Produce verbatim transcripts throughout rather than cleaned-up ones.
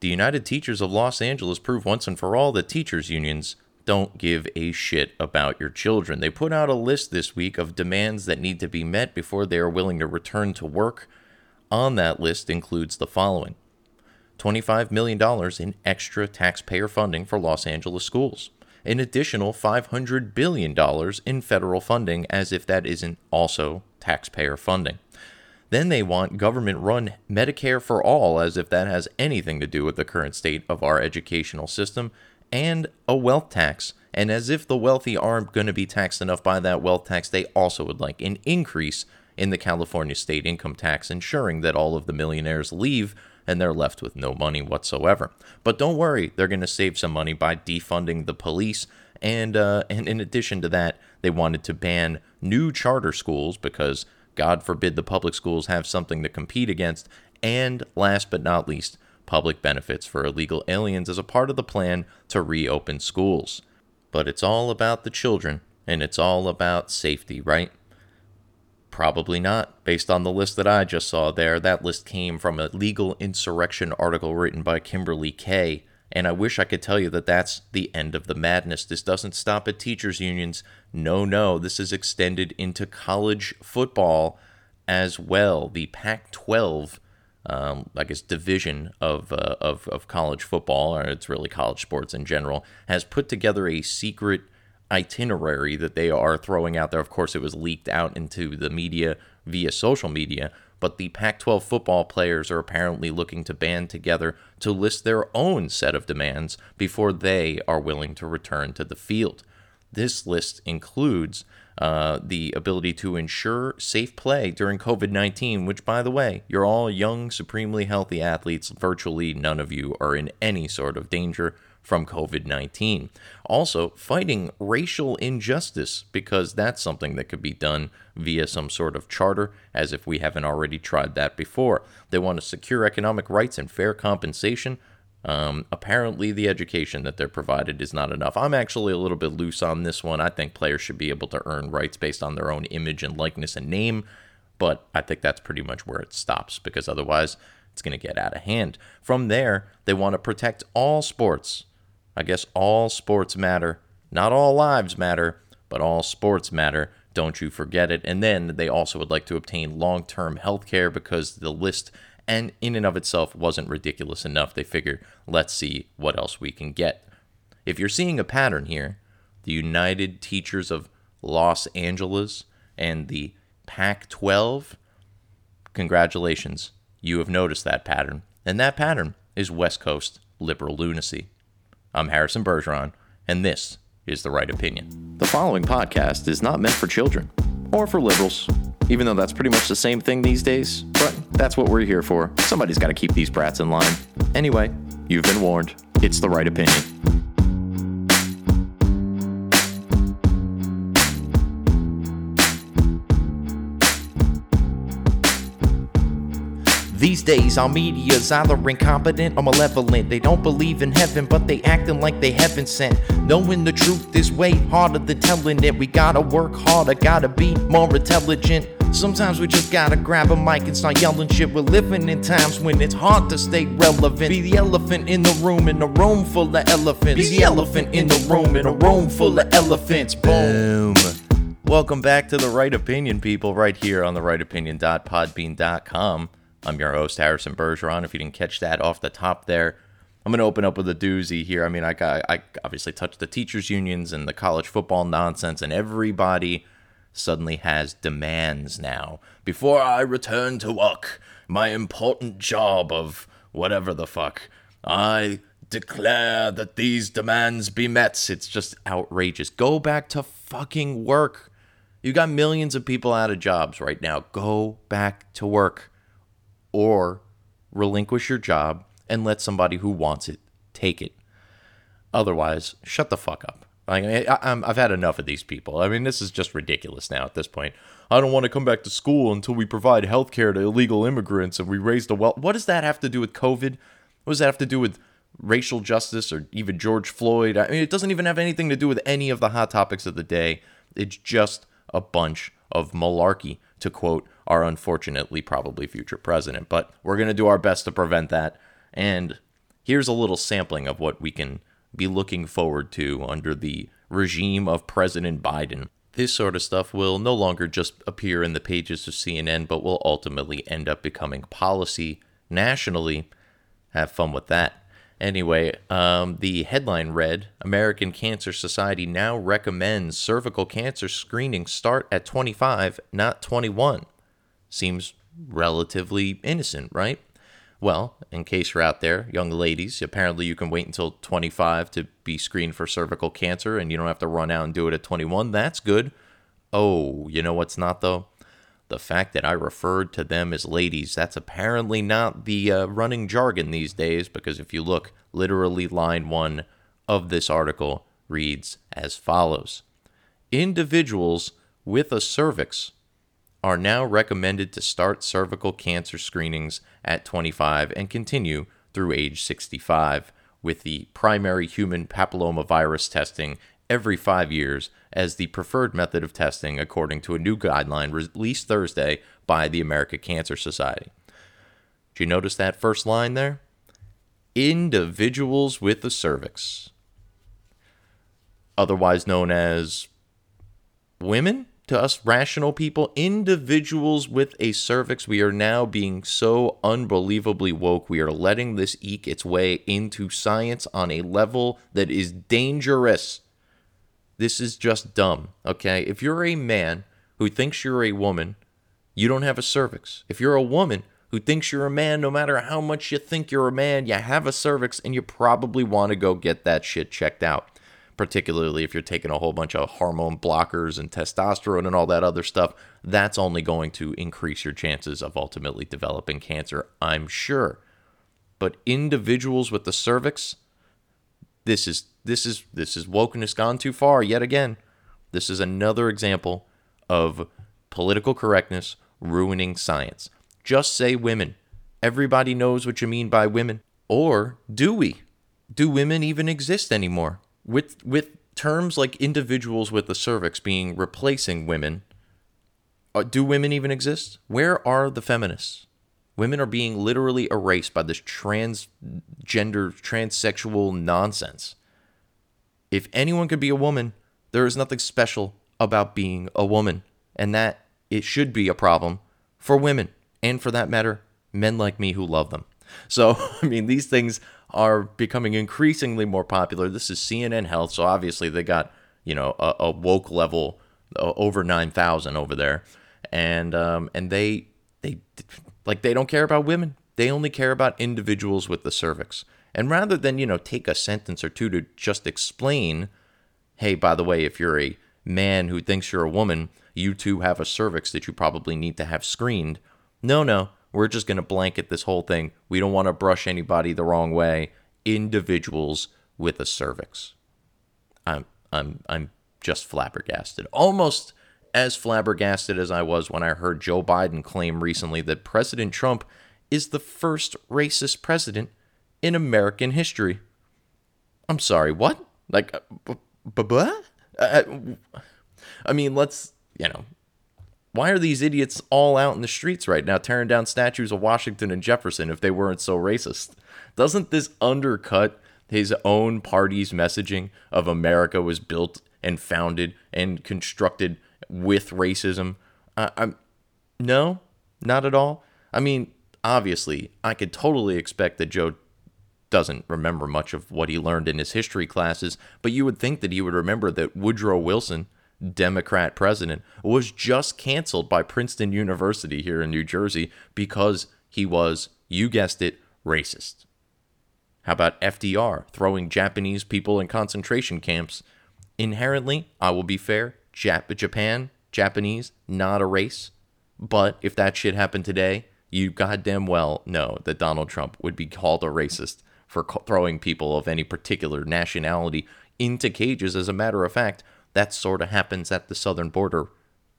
The United Teachers of Los Angeles prove once and for all that teachers' unions don't give a shit about your children. They put out a list this week of demands that need to be met before they are willing to return to work. On that list includes the following: twenty-five million dollars in extra taxpayer funding for Los Angeles schools, an additional five hundred billion dollars in federal funding, as if that isn't also taxpayer funding. Then they want government-run Medicare for all, as if that has anything to do with the current state of our educational system, and a wealth tax. And as if the wealthy aren't going to be taxed enough by that wealth tax, they also would like an increase in the California state income tax, ensuring that all of the millionaires leave and they're left with no money whatsoever. But don't worry, they're going to save some money by defunding the police. And, uh, and in addition to that, they wanted to ban new charter schools because, God forbid, the public schools have something to compete against. And last but not least, public benefits for illegal aliens as a part of the plan to reopen schools. But it's all about the children, and it's all about safety, right? Probably not. Based on the list that I just saw there, that list came from a legal insurrection article written by Kimberly Kay, and I wish I could tell you that that's the end of the madness. This doesn't stop at teachers' unions. No, no, this is extended into college football as well. The Pac twelve Um, I guess, division of, uh, of of college football, or it's really college sports in general, has put together a secret itinerary that they are throwing out there. Of course, it was leaked out into the media via social media, but the Pac twelve football players are apparently looking to band together to list their own set of demands before they are willing to return to the field. This list includes Uh, the ability to ensure safe play during covid nineteen, which, by the way, you're all young, supremely healthy athletes. Virtually none of you are in any sort of danger from covid nineteen. Also, fighting racial injustice, because that's something that could be done via some sort of charter, as if we haven't already tried that before. They want to secure economic rights and fair compensation. Um, apparently the education that they're provided is not enough. I'm actually a little bit loose on this one. I think players should be able to earn rights based on their own image and likeness and name, but I think that's pretty much where it stops, because otherwise it's going to get out of hand. From there, they want to protect all sports. I guess all sports matter. Not all lives matter, but all sports matter. Don't you forget it. And then they also would like to obtain long-term health care, because the list and in and of itself wasn't ridiculous enough. They figured, let's see what else we can get. If you're seeing a pattern here, the United Teachers of Los Angeles and the Pac twelve, congratulations, you have noticed that pattern. And that pattern is West Coast liberal lunacy. I'm Harrison Bergeron, and this is The Right Opinion. The following podcast is not meant for children or for liberals, even though that's pretty much the same thing these days, but that's what we're here for. Somebody's got to keep these brats in line. Anyway, you've been warned. It's The Right Opinion. These days, our media's either incompetent or malevolent. They don't believe in heaven, but they acting like they heaven sent. Knowing the truth is way harder than telling it. We gotta work harder, gotta be more intelligent. Sometimes we just gotta grab a mic and start yelling shit. We're living in times when it's hard to stay relevant. Be the elephant in the room, in a room full of elephants. Be the elephant in the room, in a room full of elephants. Boom. Welcome back to The Right Opinion, people, right here on the right opinion dot podbean dot com. I'm your host, Harrison Bergeron. If you didn't catch that off the top there, I'm going to open up with a doozy here. I mean, I, I, I obviously touched the teachers' unions and the college football nonsense, and everybody suddenly has demands now. Before I return to work, my important job of whatever the fuck, I declare that these demands be met. It's just outrageous. Go back to fucking work. You got millions of people out of jobs right now. Go back to work. Or relinquish your job and let somebody who wants it take it. Otherwise, shut the fuck up. I mean, I, I'm, I've had enough of these people. I mean, this is just ridiculous now at this point. I don't want to come back to school until we provide health care to illegal immigrants and we raise the wealth. What does that have to do with COVID? What does that have to do with racial justice or even George Floyd? I mean, it doesn't even have anything to do with any of the hot topics of the day. It's just a bunch of malarkey, to quote our unfortunately probably future president. But we're going to do our best to prevent that. And here's a little sampling of what we can be looking forward to under the regime of President Biden. This sort of stuff will no longer just appear in the pages of C N N, but will ultimately end up becoming policy nationally. Have fun with that. Anyway, um, the headline read, American Cancer Society now recommends cervical cancer screening start at twenty-five, not twenty-one. Seems relatively innocent, right? Well, in case you're out there, young ladies, apparently you can wait until twenty-five to be screened for cervical cancer, and you don't have to run out and do it at twenty-one. That's good. Oh, you know what's not, though? The fact that I referred to them as ladies, that's apparently not the uh, running jargon these days, because if you look, literally line one of this article reads as follows. Individuals with a cervix are now recommended to start cervical cancer screenings at twenty-five and continue through age sixty-five, with the primary human papillomavirus testing every five years as the preferred method of testing, according to a new guideline released Thursday by the American Cancer Society. Did you notice that first line there? Individuals with a cervix, otherwise known as women? To us rational people, individuals with a cervix, we are now being so unbelievably woke. We are letting this eke its way into science on a level that is dangerous. This is just dumb, okay? If you're a man who thinks you're a woman, you don't have a cervix. If you're a woman who thinks you're a man, no matter how much you think you're a man, you have a cervix, and you probably want to go get that shit checked out. Particularly if you're taking a whole bunch of hormone blockers and testosterone and all that other stuff, that's only going to increase your chances of ultimately developing cancer, I'm sure. But individuals with the cervix, this is this is this is wokeness gone too far yet again. This is another example of political correctness ruining science. Just say women. Everybody knows what you mean by women. Or do we? Do women even exist anymore? With with terms like individuals with a cervix being replacing women, do women even exist? Where are the feminists? Women are being literally erased by this transgender, transsexual nonsense. If anyone could be a woman, there is nothing special about being a woman, and that it should be a problem for women, and for that matter, men like me who love them. So, I mean, these things are becoming increasingly more popular. This is C N N Health, so obviously they got, you know, a, a woke level uh, over nine thousand over there. And um, and they, they, like, they don't care about women. They only care about individuals with the cervix. And rather than, you know, take a sentence or two to just explain, hey, by the way, if you're a man who thinks you're a woman, you too have a cervix that you probably need to have screened. No, no. We're just going to blanket this whole thing. We don't want to brush anybody the wrong way. Individuals with a cervix. I'm I'm I'm just flabbergasted. Almost as flabbergasted as I was when I heard Joe Biden claim recently that President Trump is the first racist president in American history. I'm sorry, what? Like, b- b- b- I, I mean, let's, you know, why are these idiots all out in the streets right now tearing down statues of Washington and Jefferson if they weren't so racist? Doesn't this undercut his own party's messaging of America was built and founded and constructed with racism? Uh, I'm, no, not at all. I mean, obviously, I could totally expect that Joe doesn't remember much of what he learned in his history classes, but you would think that he would remember that Woodrow Wilson, Democrat president, was just canceled by Princeton University here in New Jersey because he was, you guessed it, racist. How about F D R throwing Japanese people in concentration camps? Inherently, I will be fair, Jap- Japan, Japanese, not a race. But if that shit happened today, you goddamn well know that Donald Trump would be called a racist for co- throwing people of any particular nationality into cages. As a matter of fact, that sort of happens at the southern border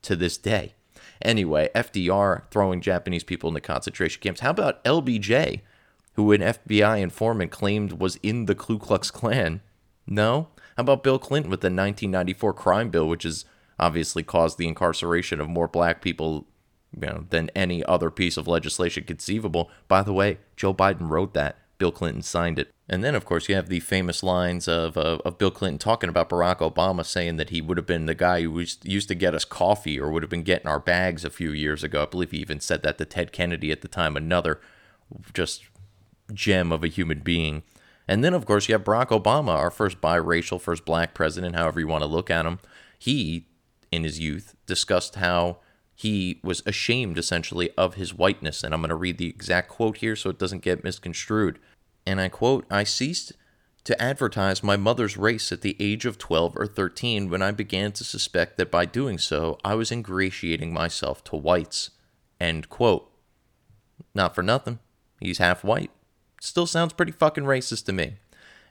to this day. Anyway, F D R throwing Japanese people into concentration camps. How about L B J, who an F B I informant claimed was in the Ku Klux Klan? No? How about Bill Clinton with the nineteen ninety-four crime bill, which has obviously caused the incarceration of more black people, you know, than any other piece of legislation conceivable? By the way, Joe Biden wrote that. Bill Clinton signed it. And then, of course, you have the famous lines of uh, of Bill Clinton talking about Barack Obama, saying that he would have been the guy who used to get us coffee or would have been getting our bags a few years ago. I believe he even said that to Ted Kennedy at the time, another just gem of a human being. And then, of course, you have Barack Obama, our first biracial, first black president, however you want to look at him. He, in his youth, discussed how he was ashamed, essentially, of his whiteness. And I'm going to read the exact quote here so it doesn't get misconstrued. And I quote, "I ceased to advertise my mother's race at the age of twelve or thirteen when I began to suspect that by doing so, I was ingratiating myself to whites." End quote. Not for nothing. He's half white. Still sounds pretty fucking racist to me.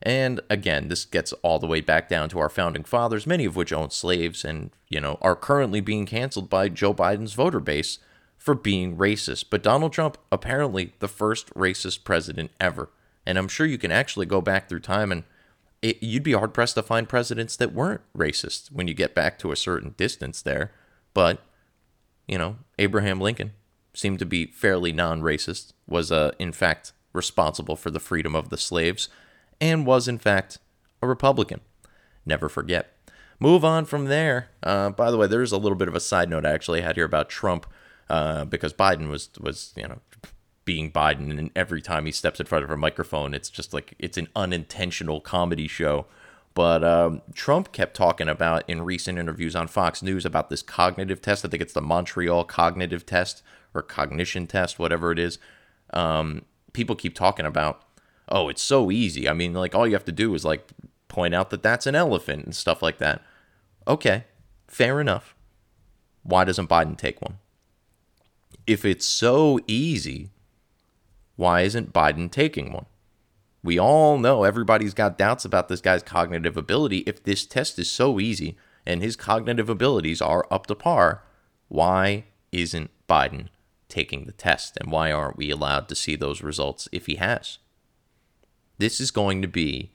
And again, this gets all the way back down to our founding fathers, many of which owned slaves and, you know, are currently being canceled by Joe Biden's voter base for being racist. But Donald Trump, apparently the first racist president ever. And I'm sure you can actually go back through time and it, you'd be hard-pressed to find presidents that weren't racist when you get back to a certain distance there. But, you know, Abraham Lincoln seemed to be fairly non-racist, was uh, in fact responsible for the freedom of the slaves, and was in fact a Republican. Never forget. Move on from there. Uh, by the way, there's a little bit of a side note I actually had here about Trump uh, because Biden was, was, you know, being Biden, and every time he steps in front of a microphone, it's just like it's an unintentional comedy show. But um, Trump kept talking about in recent interviews on Fox News about this cognitive test. I think it's the Montreal cognitive test or cognition test, whatever it is. Um, people keep talking about, oh, it's so easy. I mean, like all you have to do is like point out that that's an elephant and stuff like that. Okay, fair enough. Why doesn't Biden take one? If it's so easy, why isn't Biden taking one? We all know everybody's got doubts about this guy's cognitive ability. If this test is so easy and his cognitive abilities are up to par, why isn't Biden taking the test? And why aren't we allowed to see those results if he has? This is going to be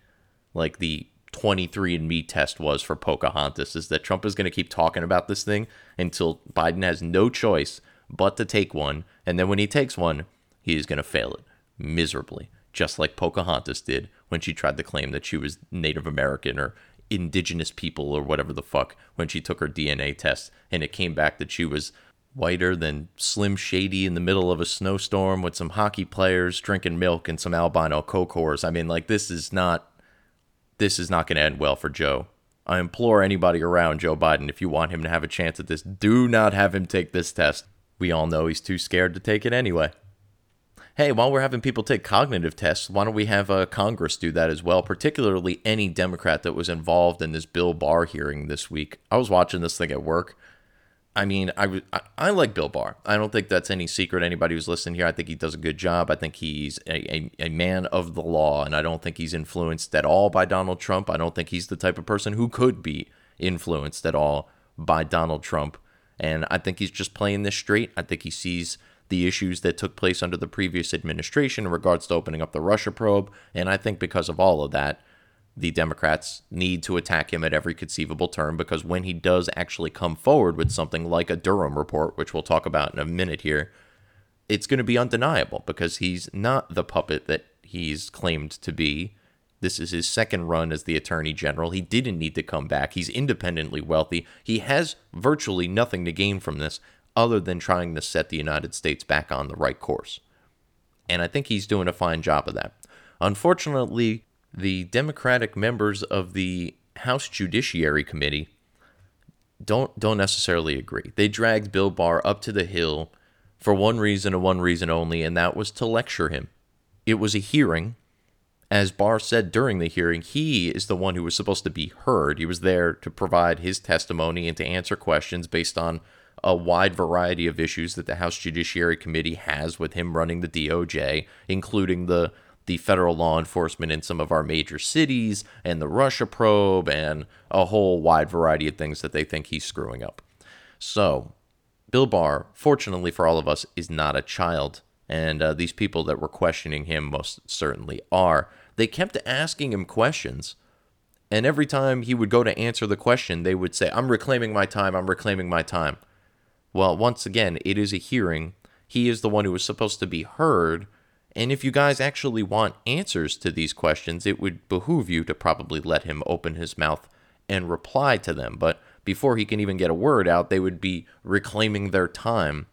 like the twenty-three and me test was for Pocahontas, is that Trump is going to keep talking about this thing until Biden has no choice but to take one. And then when he takes one, he is going to fail it miserably, just like Pocahontas did when she tried to claim that she was Native American or indigenous people or whatever the fuck when she took her D N A test and it came back that she was whiter than Slim Shady in the middle of a snowstorm with some hockey players drinking milk and some albino cocors. I mean, like, this is not, this is not going to end well for Joe. I implore anybody around Joe Biden, if you want him to have a chance at this, do not have him take this test. We all know he's too scared to take it anyway. Hey, while we're having people take cognitive tests, why don't we have uh, Congress do that as well, particularly any Democrat that was involved in this Bill Barr hearing this week. I was watching this thing at work. I mean, I, w- I, I like Bill Barr. I don't think that's any secret. Anybody who's listening here, I think he does a good job. I think he's a, a, a man of the law, and I don't think he's influenced at all by Donald Trump. I don't think he's the type of person who could be influenced at all by Donald Trump, and I think he's just playing this straight. I think he sees the issues that took place under the previous administration in regards to opening up the Russia probe. And I think because of all of that, the Democrats need to attack him at every conceivable turn, because when he does actually come forward with something like a Durham report, which we'll talk about in a minute here, it's going to be undeniable because he's not the puppet that he's claimed to be. This is his second run as the Attorney General. He didn't need to come back. He's independently wealthy. He has virtually nothing to gain from this, other than trying to set the United States back on the right course. And I think he's doing a fine job of that. Unfortunately, the Democratic members of the House Judiciary Committee don't don't necessarily agree. They dragged Bill Barr up to the Hill for one reason and one reason only, and that was to lecture him. It was a hearing. As Barr said during the hearing, he is the one who was supposed to be heard. He was there to provide his testimony and to answer questions based on a wide variety of issues that the House Judiciary Committee has with him running the D O J, including the the federal law enforcement in some of our major cities and the Russia probe and a whole wide variety of things that they think he's screwing up. So Bill Barr, fortunately for all of us, is not a child, and uh, these people that were questioning him most certainly are. They kept asking him questions, and every time he would go to answer the question, they would say, "I'm reclaiming my time, I'm reclaiming my time." Well, once again, it is a hearing. He is the one who was supposed to be heard, And if you guys actually want answers to these questions, it would behoove you to probably let him open his mouth and reply to them. But before he can even get a word out, they would be reclaiming their time.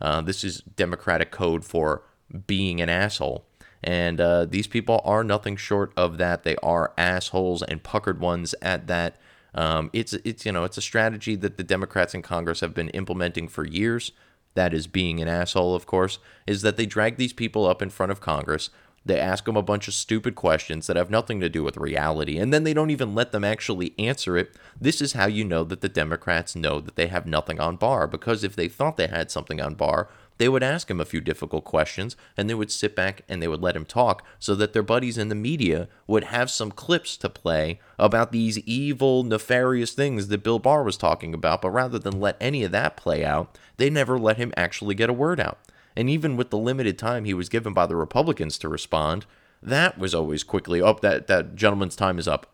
Uh, this is Democratic code for being an asshole. And uh, these people are nothing short of that. They are assholes and puckered ones at that. Um, it's it's you know it's a strategy that the Democrats in Congress have been implementing for years. That is being an asshole, of course, is that they drag these people up in front of Congress. They ask them a bunch of stupid questions that have nothing to do with reality, and then they don't even let them actually answer it. This is how you know that the Democrats know that they have nothing on Barr, because if they thought they had something on Barr, they would ask him a few difficult questions, and they would sit back and they would let him talk so that their buddies in the media would have some clips to play about these evil, nefarious things that Bill Barr was talking about. But rather than let any of that play out, they never let him actually get a word out. And even with the limited time he was given by the Republicans to respond, that was always quickly, oh, that, that gentleman's time is up.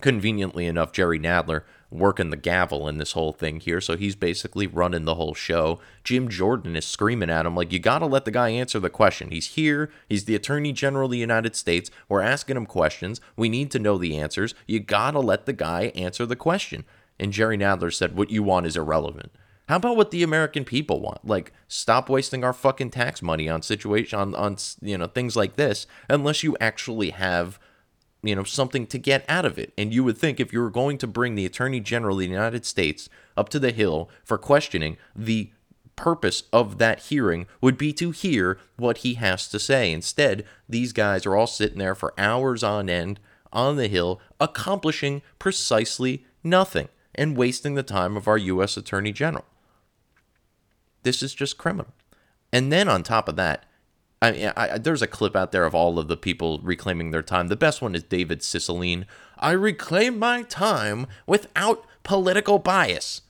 Conveniently enough, Jerry Nadler working the gavel in this whole thing here, so he's basically running the whole show. Jim Jordan is screaming at him like, you got to let the guy answer the question. He's here. He's the Attorney General of the United States. We're asking him questions. We need to know the answers. You got to let the guy answer the question. And Jerry Nadler said, what you want is irrelevant. How about what the American people want? Like, stop wasting our fucking tax money on situation on, on you know things like this, unless you actually have you know something to get out of it. And you would think if you were going to bring the Attorney General of the United States up to the Hill for questioning, the purpose of that hearing would be to hear what he has to say. Instead, these guys are all sitting there for hours on end on the Hill, accomplishing precisely nothing and wasting the time of our U S Attorney General. This is just criminal. And then on top of that, I mean, I, I, there's a clip out there of all of the people reclaiming their time. The best one is David Cicilline. I reclaim my time without political bias.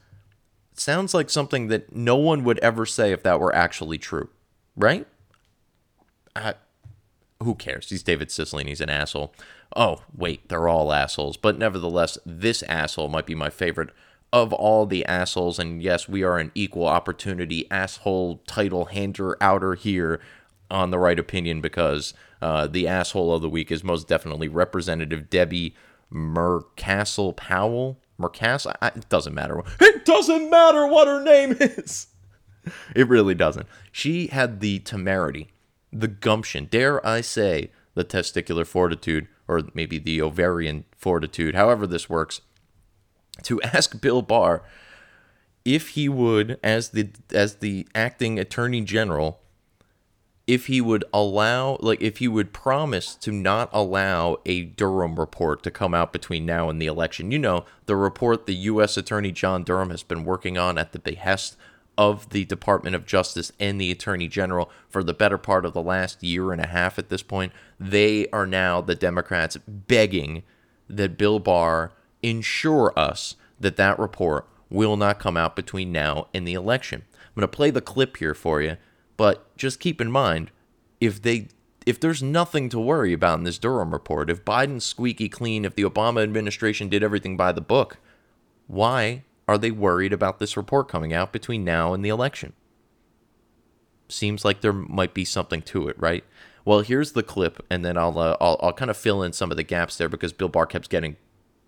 It sounds like something that no one would ever say if that were actually true, right? I, who cares? He's David Cicilline. He's an asshole. Oh, wait, they're all assholes. But nevertheless, this asshole might be my favorite of all the assholes, and yes, we are an equal opportunity asshole title hander outer here on The Right Opinion, because uh, the asshole of the week is most definitely Representative Debbie Mercasel Powell. Mercasel? I, it doesn't matter. It doesn't matter what her name is. It really doesn't. She had the temerity, the gumption, dare I say, the testicular fortitude, or maybe the ovarian fortitude, however this works, to ask Bill Barr if he would, as the as the acting Attorney General, if he would allow, like, if he would promise to not allow a Durham report to come out between now and the election. You know, the report the U S Attorney John Durham has been working on at the behest of the Department of Justice and the Attorney General for the better part of the last year and a half at this point. They are now, the Democrats, begging that Bill Barr ensure us that that report will not come out between now and the election. I'm going to play the clip here for you, but just keep in mind, if they, if there's nothing to worry about in this Durham report, if Biden's squeaky clean, if the Obama administration did everything by the book, why are they worried about this report coming out between now and the election? Seems like there might be something to it, right? Well, here's the clip, and then I'll uh, I'll, I'll kind of fill in some of the gaps there, because Bill Barr kept getting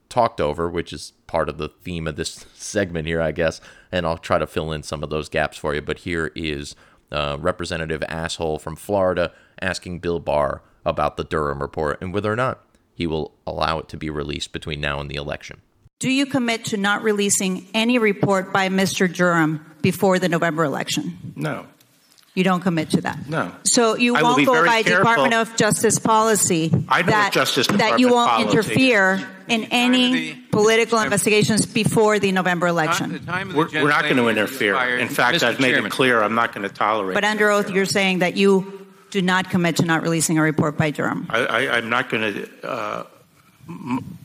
talked over, which is part of the theme of this segment here, I guess, and I'll try to fill in some of those gaps for you. But here is uh, Representative Asshole from Florida asking Bill Barr about the Durham report and whether or not he will allow it to be released between now and the election. Do you commit to not releasing any report by Mister Durham before the November election? No. You don't commit to that? No. So you I won't go by careful. Department of Justice policy I that, Justice that you won't policy. interfere in any the, political I'm, investigations before the November election. The time, the time we're, we're not going to interfere. In fact, Mister I've made Chairman. it clear I'm not going to tolerate But under oath, you're saying that you do not commit to not releasing a report by Durham. I, I, I'm not going to. Uh, m-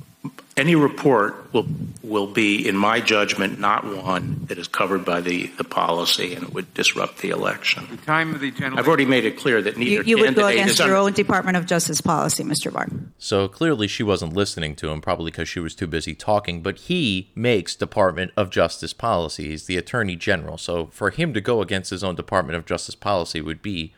any report will will be, in my judgment, not one that is covered by the, the policy, and it would disrupt the election. The time of the general I've already made it clear that neither you, you would go against your own Department of Justice policy, Mister Barr. So clearly she wasn't listening to him, probably because she was too busy talking, but he makes Department of Justice policy. He's the Attorney General. So for him to go against his own Department of Justice policy would be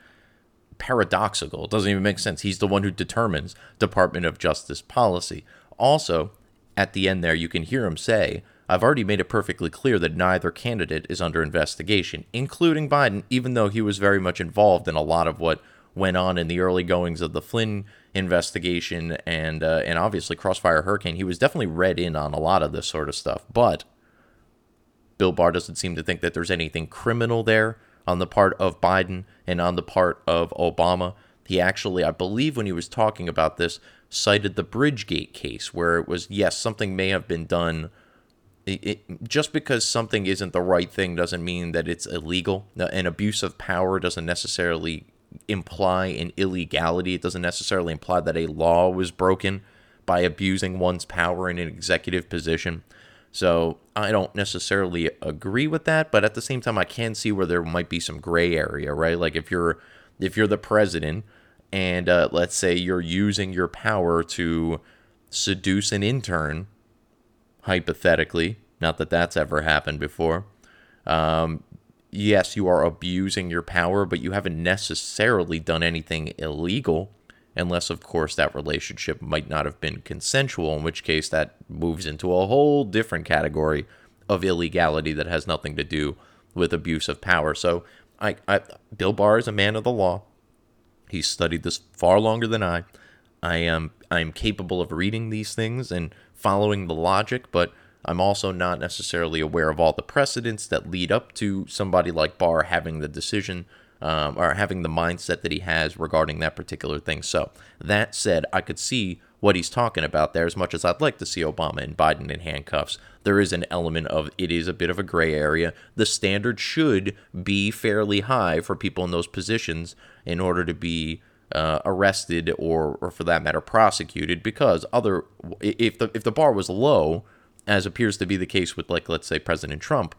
paradoxical. It doesn't even make sense. He's the one who determines Department of Justice policy. Also, at the end there, you can hear him say, I've already made it perfectly clear that neither candidate is under investigation, including Biden, even though he was very much involved in a lot of what went on in the early goings of the Flynn investigation and uh, and obviously Crossfire Hurricane. He was definitely read in on a lot of this sort of stuff, but Bill Barr doesn't seem to think that there's anything criminal there on the part of Biden and on the part of Obama. He actually, I believe when he was talking about this, cited the Bridgegate case where it was, yes, something may have been done. It, it, just because something isn't the right thing doesn't mean that it's illegal. An abuse of power doesn't necessarily imply an illegality. It doesn't necessarily imply that a law was broken by abusing one's power in an executive position. So I don't necessarily agree with that, but at the same time, I can see where there might be some gray area, right? Like if you're if you're the president and uh, let's say you're using your power to seduce an intern, hypothetically, not that that's ever happened before, um, yes, you are abusing your power, but you haven't necessarily done anything illegal, unless, of course, that relationship might not have been consensual, in which case that moves into a whole different category of illegality that has nothing to do with abuse of power. So I, I, Bill Barr is a man of the law. He's studied this far longer than I. I am I am capable of reading these things and following the logic, but I'm also not necessarily aware of all the precedents that lead up to somebody like Barr having the decision Um, or having the mindset that he has regarding that particular thing. So that said, I could see what he's talking about there. As much as I'd like to see Obama and Biden in handcuffs, there is an element of it is a bit of a gray area. The standard should be fairly high for people in those positions in order to be uh, arrested or, or, for that matter, prosecuted. Because other, if the if the bar was low, as appears to be the case with, like, let's say President Trump,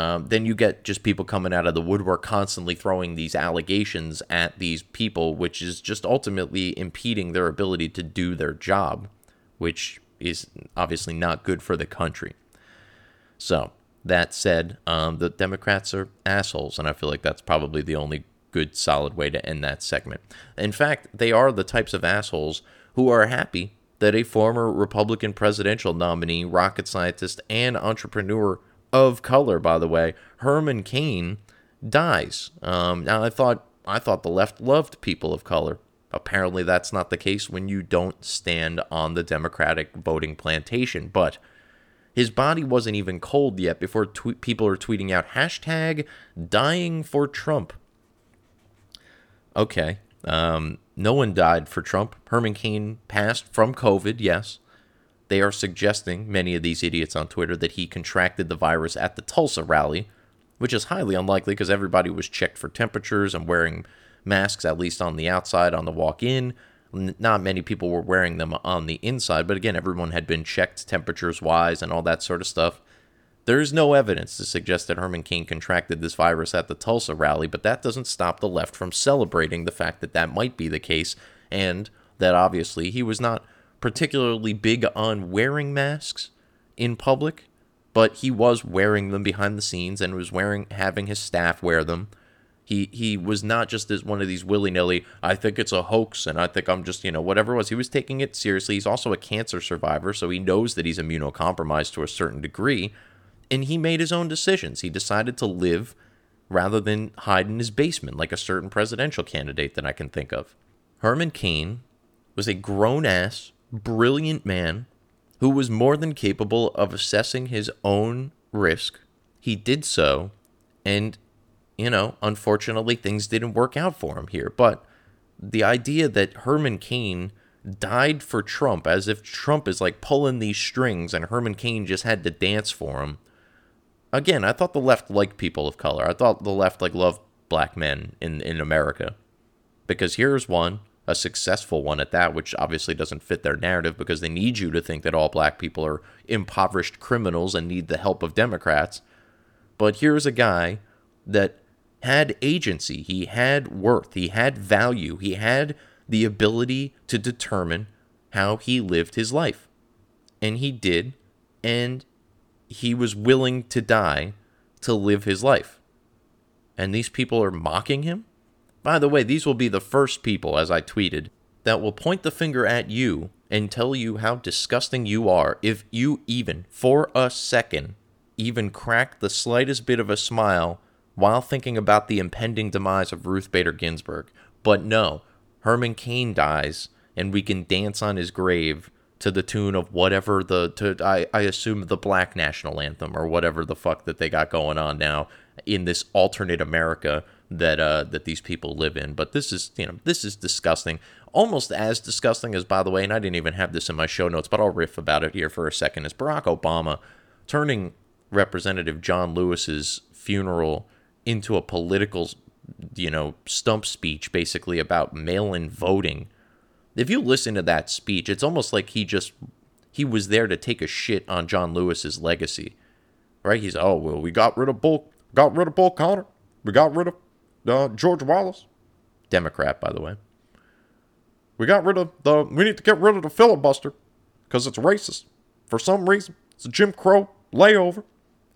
Um, then you get just people coming out of the woodwork constantly throwing these allegations at these people, which is just ultimately impeding their ability to do their job, which is obviously not good for the country. So that said, um, the Democrats are assholes, and I feel like that's probably the only good solid way to end that segment. In fact, they are the types of assholes who are happy that a former Republican presidential nominee, rocket scientist, and entrepreneur of color, by the way, Herman Cain, dies. Um, now, I thought I thought the left loved people of color. Apparently, that's not the case when you don't stand on the Democratic voting plantation. But his body wasn't even cold yet before tw- people are tweeting out, hashtag dying for Trump. Okay, um, no one died for Trump. Herman Cain passed from COVID, yes. They are suggesting, many of these idiots on Twitter, that he contracted the virus at the Tulsa rally, which is highly unlikely because everybody was checked for temperatures and wearing masks, at least on the outside, on the walk-in. Not many people were wearing them on the inside, but again, everyone had been checked temperatures-wise and all that sort of stuff. There's no evidence to suggest that Herman Cain contracted this virus at the Tulsa rally, but that doesn't stop the left from celebrating the fact that that might be the case, and that obviously he was not particularly big on wearing masks in public, but he was wearing them behind the scenes and was wearing having his staff wear them. He he was not just as one of these willy-nilly, I think it's a hoax and I think I'm just, you know, whatever it was. He was taking it seriously. He's also a cancer survivor, so he knows that he's immunocompromised to a certain degree, and he made his own decisions. He decided to live rather than hide in his basement like a certain presidential candidate that I can think of. Herman Cain was a grown-ass, brilliant man who was more than capable of assessing his own risk. He did so, and, you know, unfortunately things didn't work out for him here. But the idea that Herman Cain died for Trump, as if Trump is like pulling these strings and Herman Cain just had to dance for him. Again, I thought the left liked people of color. I thought the left like loved black men in, in America. Because here's one, a successful one at that, which obviously doesn't fit their narrative because they need you to think that all black people are impoverished criminals and need the help of Democrats. But here's a guy that had agency, he had worth, he had value, he had the ability to determine how he lived his life. And he did, and he was willing to die to live his life. And these people are mocking him? By the way, these will be the first people, as I tweeted, that will point the finger at you and tell you how disgusting you are if you even, for a second, even crack the slightest bit of a smile while thinking about the impending demise of Ruth Bader Ginsburg. But no, Herman Cain dies, and we can dance on his grave to the tune of whatever the, to, I, I assume, the black national anthem or whatever the fuck that they got going on now in this alternate America that uh, that these people live in. But this is, you know, this is disgusting. Almost as disgusting as, by the way, and I didn't even have this in my show notes, but I'll riff about it here for a second, is Barack Obama turning Representative John Lewis's funeral into a political, you know, stump speech, basically about mail-in voting. If you listen to that speech, it's almost like he just, he was there to take a shit on John Lewis's legacy, right? He's, oh, well, we got rid of Bull, got rid of Bull Connor. We got rid of uh, George Wallace, Democrat, by the way. We got rid of the, we need to get rid of the filibuster because it's racist. For some reason, it's a Jim Crow layover.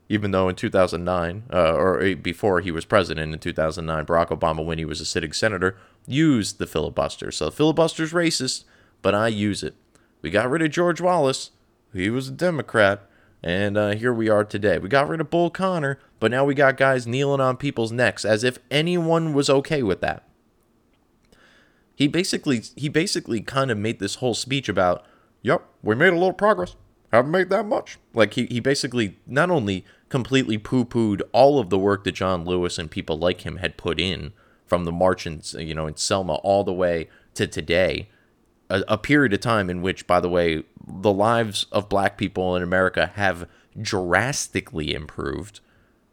Even though in two thousand nine, uh, or before he was president in two thousand nine, Barack Obama, when he was a sitting senator, used the filibuster. So the filibuster's racist, but I use it. We got rid of George Wallace. He was a Democrat. And uh, here we are today. We got rid of Bull Connor, but now we got guys kneeling on people's necks as if anyone was okay with that. He basically, he basically kind of made this whole speech about, yep, we made a little progress. Haven't made that much. Like, he, he basically not only completely poo-pooed all of the work that John Lewis and people like him had put in from the march in, you know, in Selma all the way to today, a, a period of time in which, by the way, the lives of black people in America have drastically improved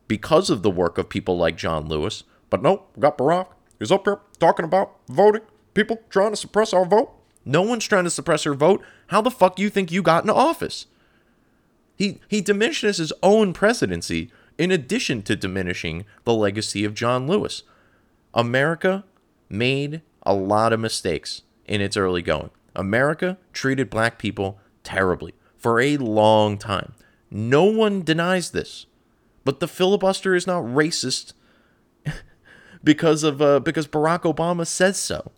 because of the work of people like John Lewis. But nope, we got Barack. He's up here talking about voting, people trying to suppress our vote. No one's trying to suppress her vote. How the fuck do you think you got in office? He he diminishes his own presidency in addition to diminishing the legacy of John Lewis. America made a lot of mistakes in its early going. America treated black people terribly for a long time. No one denies this. But the filibuster is not racist because of uh, because Barack Obama says so.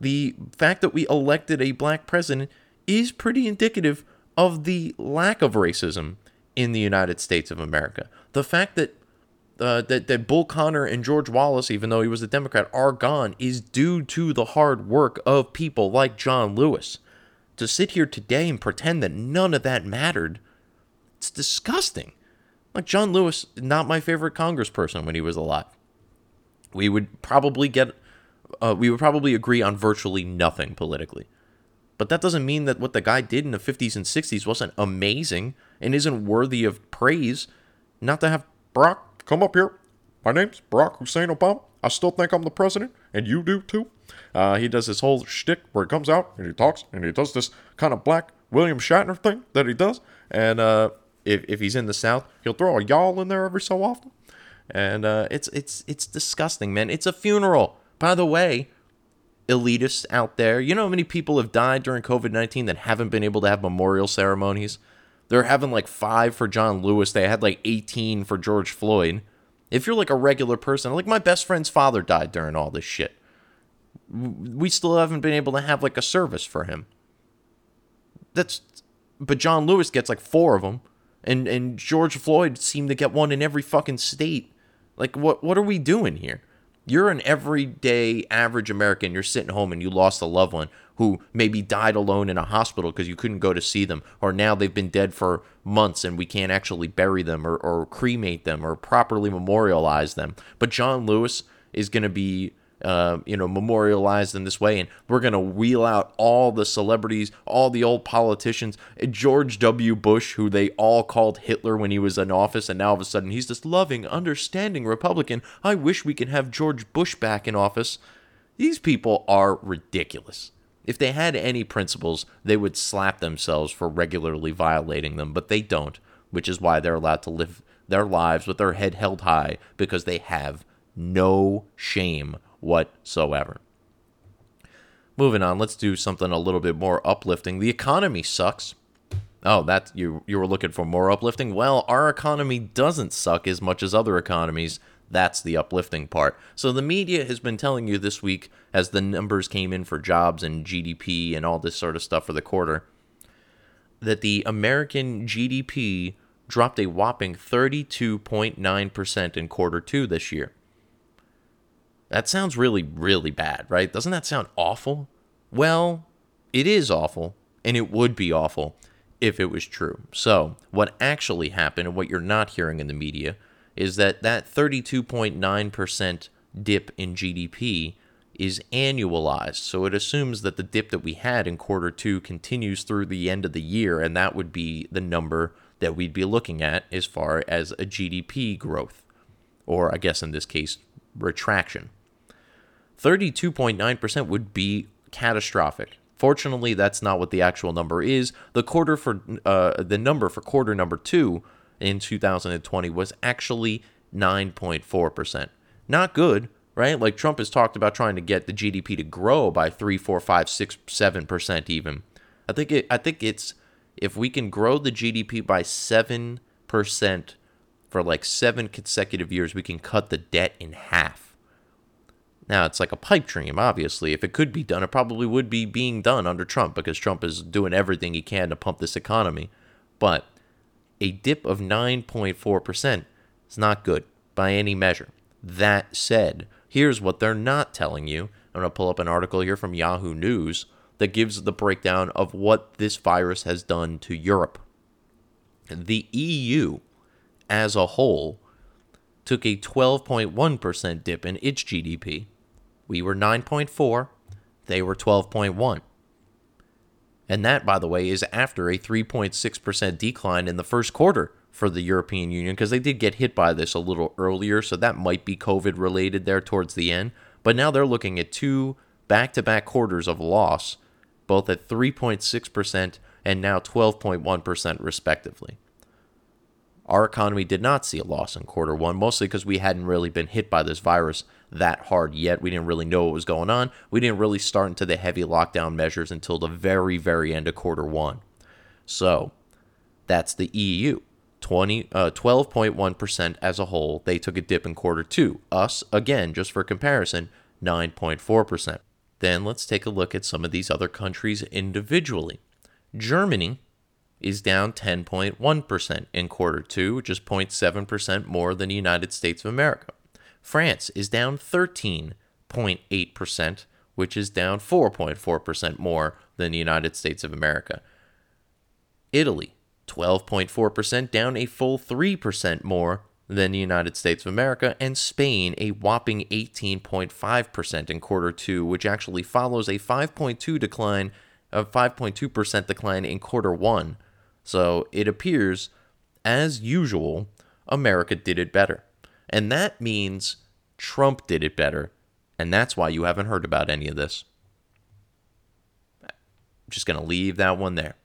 The fact that we elected a black president is pretty indicative of the lack of racism in the United States of America. The fact that uh, that, that Bull Connor and George Wallace, even though he was a Democrat, are gone is due to the hard work of people like John Lewis. To sit here today and pretend that none of that mattered, it's disgusting. Like, John Lewis, not my favorite congressperson when he was alive. We would probably get... Uh, we would probably agree on virtually nothing politically. But that doesn't mean that what the guy did in the fifties and sixties wasn't amazing and isn't worthy of praise. Not to have Barack come up here. My name's Barack Hussein Obama. I still think I'm the president, and you do too. Uh, he does this whole shtick where he comes out and he talks and he does this kind of black William Shatner thing that he does. And uh, if, if he's in the South, he'll throw a y'all in there every so often. And uh, it's it's it's disgusting, man. It's a funeral. By the way, elitists out there, you know how many people have died during covid nineteen that haven't been able to have memorial ceremonies? They're having like five for John Lewis. They had like eighteen for George Floyd. If you're like a regular person, like my best friend's father died during all this shit. We still haven't been able to have like a service for him. That's, but John Lewis gets like four of them. And, and George Floyd seemed to get one in every fucking state. Like, what, what are we doing here? You're an everyday average American. You're sitting home and you lost a loved one who maybe died alone in a hospital because you couldn't go to see them, or now they've been dead for months and we can't actually bury them or, or cremate them or properly memorialize them. But John Lewis is going to be, uh, you know, memorialized in this way, and we're going to wheel out all the celebrities, all the old politicians, George W. Bush, who they all called Hitler when he was in office, and now all of a sudden he's this loving, understanding Republican. I wish we could have George Bush back in office. These people are ridiculous. If they had any principles, they would slap themselves for regularly violating them, but they don't, which is why they're allowed to live their lives with their head held high, because they have no shame whatsoever. Moving on, let's do something a little bit more uplifting. The economy sucks. Oh, that you you were looking for more uplifting? Well, our economy doesn't suck as much as other economies That's the uplifting part. So the media has been telling you this week, as the numbers came in for jobs and G D P and all this sort of stuff for the quarter, that the American G D P dropped a whopping thirty-two point nine percent in quarter two this year. That sounds really, really bad, right? Doesn't that sound awful? Well, it is awful, and it would be awful if it was true. So what actually happened, and what you're not hearing in the media, is that that thirty-two point nine percent dip in G D P is annualized. So it assumes that the dip that we had in quarter two continues through the end of the year, and that would be the number that we'd be looking at as far as a G D P growth, or I guess in this case, retraction. thirty-two point nine percent would be catastrophic. Fortunately, that's not what the actual number is. The quarter for uh, the number for quarter number two in two thousand twenty was actually nine point four percent. Not good, right? Like Trump has talked about trying to get the G D P to grow by three, four, five, six, seven percent even. I think it, I think it's if we can grow the G D P by seven percent for like seven consecutive years, we can cut the debt in half. Now, it's like a pipe dream, obviously. If it could be done, it probably would be being done under Trump, because Trump is doing everything he can to pump this economy. But a dip of nine point four percent is not good by any measure. That said, here's what they're not telling you. I'm going to pull up an article here from Yahoo News that gives the breakdown of what this virus has done to Europe. The E U as a whole took a twelve point one percent dip in its G D P. We were nine point four, they were twelve point one. And that, by the way, is after a three point six percent decline in the first quarter for the European Union, because they did get hit by this a little earlier, so that might be COVID-related there towards the end. But now they're looking at two back-to-back quarters of loss, both at three point six percent and now twelve point one percent respectively. Our economy did not see a loss in quarter one, mostly because we hadn't really been hit by this virus that hard yet. We didn't really know what was going on. We didn't really start into the heavy lockdown measures until the very, very end of quarter one. So that's the E U. twelve point one percent as a whole, they took a dip in quarter two. Us, again, just for comparison, nine point four percent. Then let's take a look at some of these other countries individually. Germany is down ten point one percent in quarter two, which is zero point seven percent more than the United States of America. France is down thirteen point eight percent, which is down four point four percent more than the United States of America. Italy, twelve point four percent, down a full three percent more than the United States of America, and Spain a whopping eighteen point five percent in quarter two, which actually follows a five point two decline, a five point two percent decline in quarter one. So it appears, as usual, America did it better. And that means Trump did it better, and that's why you haven't heard about any of this. I'm just going to leave that one there.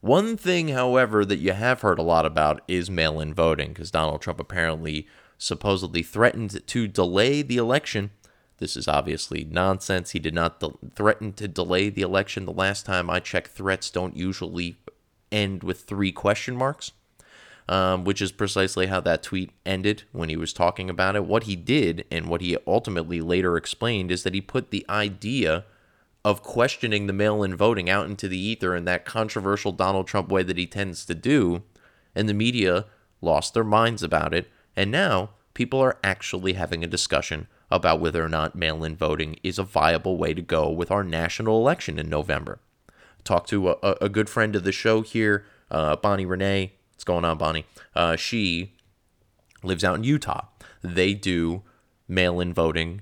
One thing, however, that you have heard a lot about is mail-in voting, because Donald Trump apparently supposedly threatened to delay the election. This is obviously nonsense. He did not de- threaten to delay the election. The last time I checked, threats don't usually end with three question marks, um, which is precisely how that tweet ended when he was talking about it. What he did and what he ultimately later explained is that he put the idea of questioning the mail-in voting out into the ether in that controversial Donald Trump way that he tends to do, and the media lost their minds about it, and now people are actually having a discussion about whether or not mail-in voting is a viable way to go with our national election in November. I talked to a, a good friend of the show here, uh, Bonnie Renee. What's going on, Bonnie? Uh, she lives out in Utah. They do mail-in voting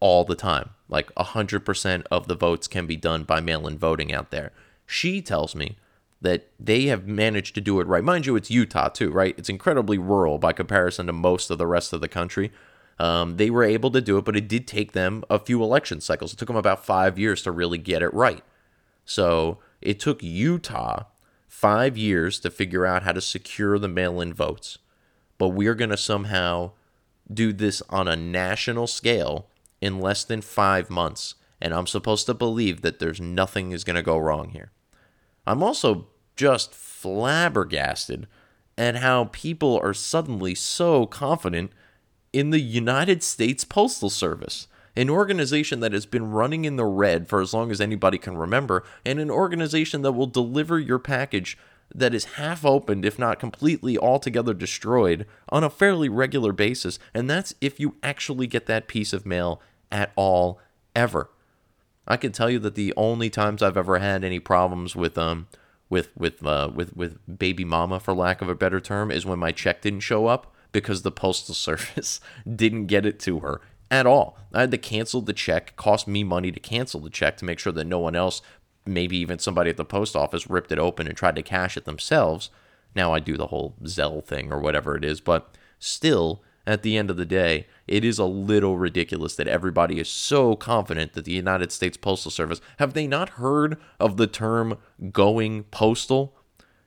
all the time. Like one hundred percent of the votes can be done by mail-in voting out there. She tells me that they have managed to do it right. Mind you, it's Utah too, right? It's incredibly rural by comparison to most of the rest of the country. Um, they were able to do it, but it did take them a few election cycles. It took them about five years to really get it right. So it took Utah five years to figure out how to secure the mail-in votes. But we're going to somehow do this on a national scale in less than five months, and I'm supposed to believe that there's nothing is going to go wrong here. I'm also just flabbergasted at how people are suddenly so confident in the United States Postal Service, an organization that has been running in the red for as long as anybody can remember, and an organization that will deliver your package that is half opened, if not completely altogether destroyed, on a fairly regular basis, and that's if you actually get that piece of mail at all, ever. I can tell you that the only times I've ever had any problems with um with with uh, with with baby mama, for lack of a better term, is when my check didn't show up because the Postal Service didn't get it to her at all. I had to cancel the check. Cost me money to cancel the check to make sure that no one else, maybe even somebody at the post office, ripped it open and tried to cash it themselves. Now I do the whole Zelle thing or whatever it is, but still, at the end of the day, it is a little ridiculous that everybody is so confident that the United States Postal Service, have they not heard of the term going postal?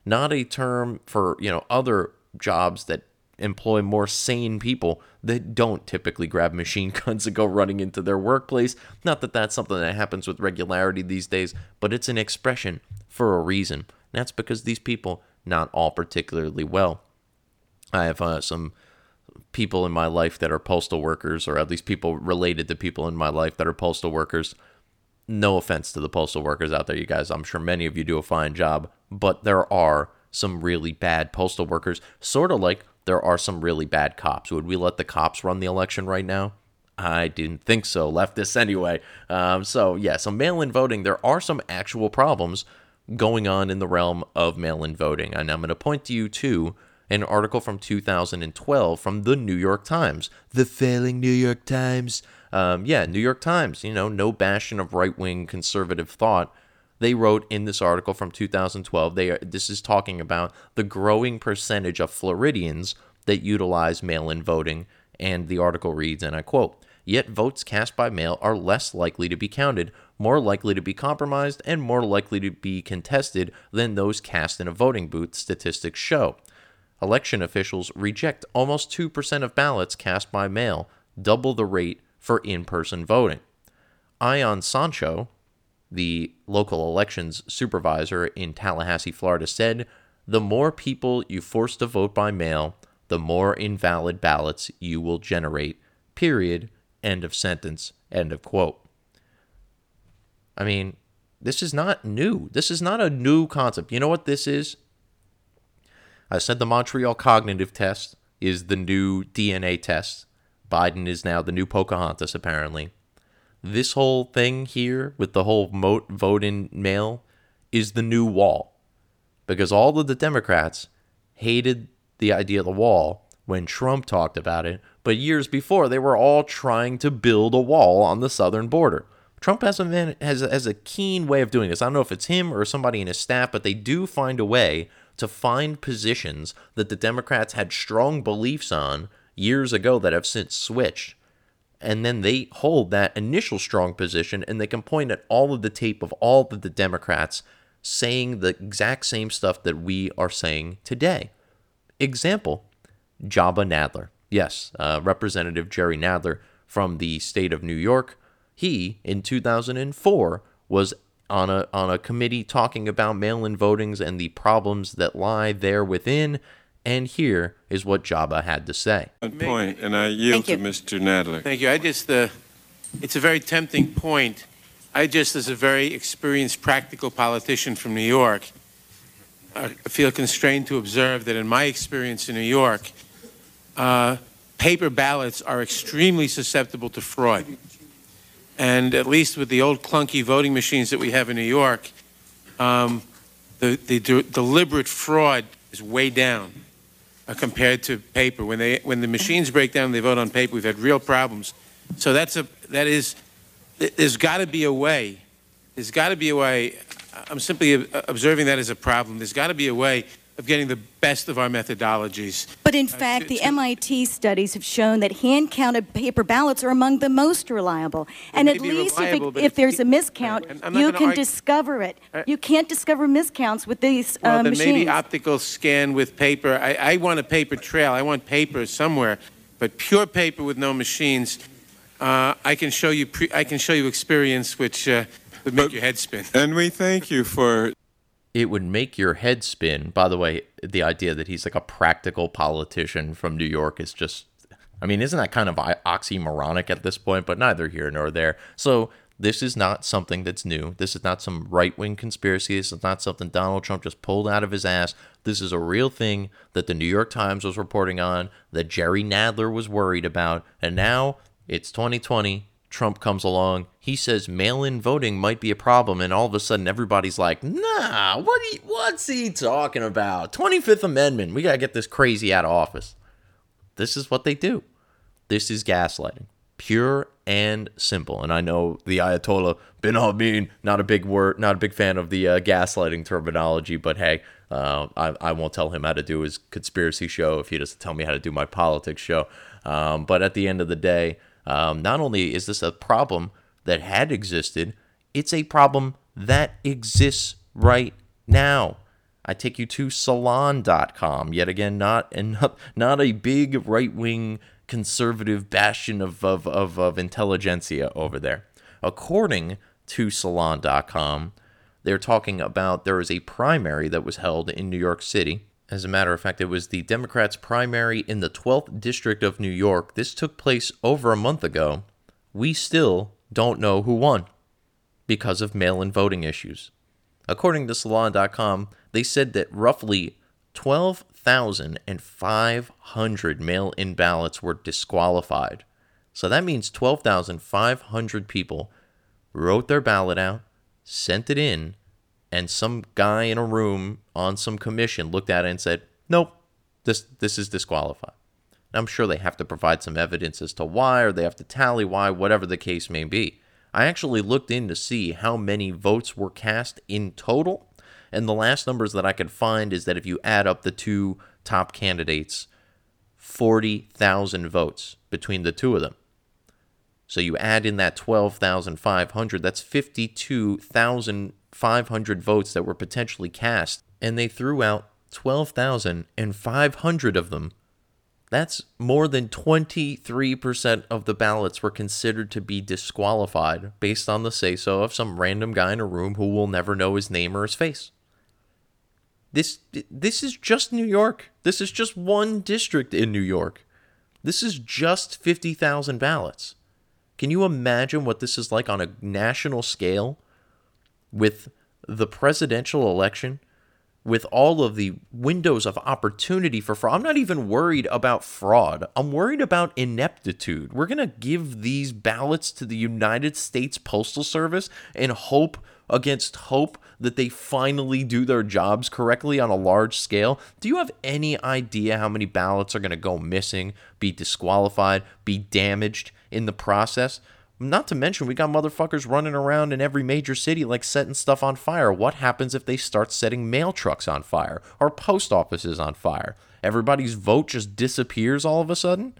Not a term for, you know, other jobs that employ more sane people that don't typically grab machine guns and go running into their workplace. Not that that's something that happens with regularity these days, but it's an expression for a reason. And that's because these people, not all particularly well. I have uh, some... people in my life that are postal workers, or at least people related to people in my life that are postal workers. No offense to the postal workers out there, you guys. I'm sure many of you do a fine job, but there are some really bad postal workers, sort of like there are some really bad cops. Would we let the cops run the election right now? I didn't think so. Leftists anyway. Um, so yeah, so mail-in voting, there are some actual problems going on in the realm of mail-in voting. And I'm going to point to you to an article from two thousand twelve from the New York Times. The failing New York Times. Um, yeah, New York Times, you know, no bastion of right-wing conservative thought. They wrote in this article from two thousand twelve, they are, this is talking about the growing percentage of Floridians that utilize mail-in voting, and the article reads, and I quote, "Yet votes cast by mail are less likely to be counted, more likely to be compromised, and more likely to be contested than those cast in a voting booth, statistics show. Election officials reject almost two percent of ballots cast by mail, double the rate for in-person voting." Ion Sancho, the local elections supervisor in Tallahassee, Florida, said, "The more people you force to vote by mail, the more invalid ballots you will generate, period, end of sentence," end of quote. I mean, this is not new. This is not a new concept. You know what this is? I said the Montreal cognitive test is the new D N A test. Biden is now the new Pocahontas, apparently. This whole thing here with the whole mo- vote in mail is the new wall. Because all of the Democrats hated the idea of the wall when Trump talked about it, but years before they were all trying to build a wall on the southern border. Trump has a, has, has a keen way of doing this. I don't know if it's him or somebody in his staff, but they do find a way to find positions that the Democrats had strong beliefs on years ago that have since switched. And then they hold that initial strong position, and they can point at all of the tape of all of the Democrats saying the exact same stuff that we are saying today. Example, Jabba Nadler. Yes, uh, Representative Jerry Nadler from the state of New York. He, in two thousand four, was on a on a committee talking about mail-in votings and the problems that lie there within, and here is what Jabba had to say. Good point, and I yield to Mister Nadler. Thank you. I just, uh, it's a very tempting point. I just, as a very experienced, practical politician from New York, I feel constrained to observe that in my experience in New York, uh, paper ballots are extremely susceptible to fraud. And at least with the old clunky voting machines that we have in New York, um, the, the de- deliberate fraud is way down uh, compared to paper. When they when the machines break down and they vote on paper, we've had real problems. So that's a that is there's got to be a way. There's got to be a way. I'm simply observing that as a problem. There's got to be a way of getting the best of our methodologies. But in fact, uh, to, to the M I T studies have shown that hand-counted paper ballots are among the most reliable. And at least reliable, if, it, if there's a miscount, you can argue. discover it. You can't discover miscounts with these well, uh, then machines. Maybe optical scan with paper. I, I want a paper trail. I want paper somewhere. But pure paper with no machines, uh, I can show you. Pre- I can show you experience which uh, would make but, your head spin. And we thank you for. It would make your head spin. By the way, the idea that he's like a practical politician from New York is just I mean, isn't that kind of oxymoronic at this point? But neither here nor there. So this is not something that's new. This is not some right-wing conspiracy. This is not something Donald Trump just pulled out of his ass. This is a real thing that the New York Times was reporting on, that Jerry Nadler was worried about. And now it's twenty twenty. Trump comes along. He says mail-in voting might be a problem. And all of a sudden, everybody's like, nah, what he, what's he talking about? twenty-fifth Amendment. We got to get this crazy out of office. This is what they do. This is gaslighting, pure and simple. And I know the Ayatollah bin Hameen, not a big word, not a big fan of the uh, gaslighting terminology, but hey, uh, I, I won't tell him how to do his conspiracy show if he doesn't tell me how to do my politics show. Um, but at the end of the day, um, not only is this a problem that had existed, it's a problem that exists right now. I take you to Salon dot com, yet again, not enough, not a big right-wing conservative bastion of, of, of, of intelligentsia over there. According to Salon dot com, they're talking about there is a primary that was held in New York City. As a matter of fact, it was the Democrats' primary in the twelfth District of New York. This took place over a month ago. We still don't know who won because of mail-in voting issues. According to Salon dot com, they said that roughly twelve thousand five hundred mail-in ballots were disqualified. So that means twelve thousand five hundred people wrote their ballot out, sent it in, and some guy in a room on some commission looked at it and said, nope, this this is disqualified. And I'm sure they have to provide some evidence as to why, or they have to tally why, whatever the case may be. I actually looked in to see how many votes were cast in total, and the last numbers that I could find is that if you add up the two top candidates, forty thousand votes between the two of them. So you add in that twelve thousand five hundred, that's fifty-two thousand five hundred votes that were potentially cast, and they threw out twelve thousand five hundred of them. That's more than twenty-three percent of the ballots were considered to be disqualified based on the say-so of some random guy in a room who will never know his name or his face. This this is just New York. This is just one district in New York. This is just fifty thousand ballots. Can you imagine what this is like on a national scale with the presidential election? With all of the windows of opportunity for fraud. I'm not even worried about fraud. I'm worried about ineptitude. We're going to give these ballots to the United States Postal Service and hope against hope that they finally do their jobs correctly on a large scale. Do you have any idea how many ballots are going to go missing, be disqualified, be damaged in the process? Not to mention, we got motherfuckers running around in every major city, like setting stuff on fire. What happens if they start setting mail trucks on fire or post offices on fire? Everybody's vote just disappears all of a sudden?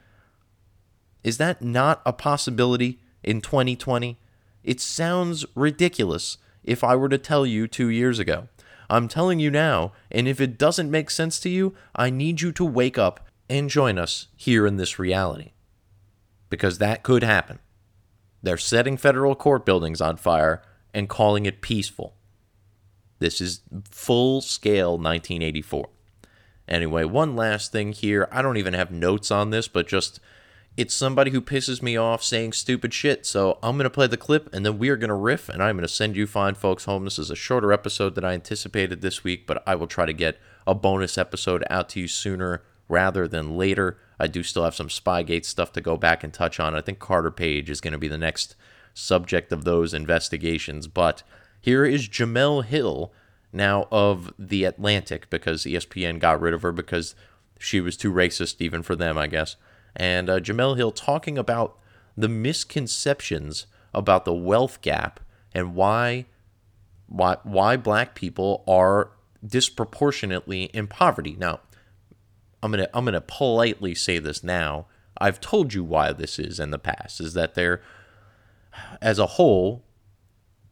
Is that not a possibility in twenty twenty? It sounds ridiculous if I were to tell you two years ago. I'm telling you now, and if it doesn't make sense to you, I need you to wake up and join us here in this reality. Because that could happen. They're setting federal court buildings on fire and calling it peaceful. This is full-scale nineteen eighty-four. Anyway, one last thing here. I don't even have notes on this, but just it's somebody who pisses me off saying stupid shit. So I'm going to play the clip, and then we are going to riff, and I'm going to send you fine folks home. This is a shorter episode than I anticipated this week, but I will try to get a bonus episode out to you sooner rather than later. I do still have some Spygate stuff to go back and touch on. I think Carter Page is going to be the next subject of those investigations. But here is Jemele Hill now of The Atlantic, because E S P N got rid of her because she was too racist even for them, I guess. And uh, Jemele Hill talking about the misconceptions about the wealth gap and why why why black people are disproportionately in poverty. Now, I'm going to I'm going to politely say this now. I've told you why this is in the past, is that there, as a whole,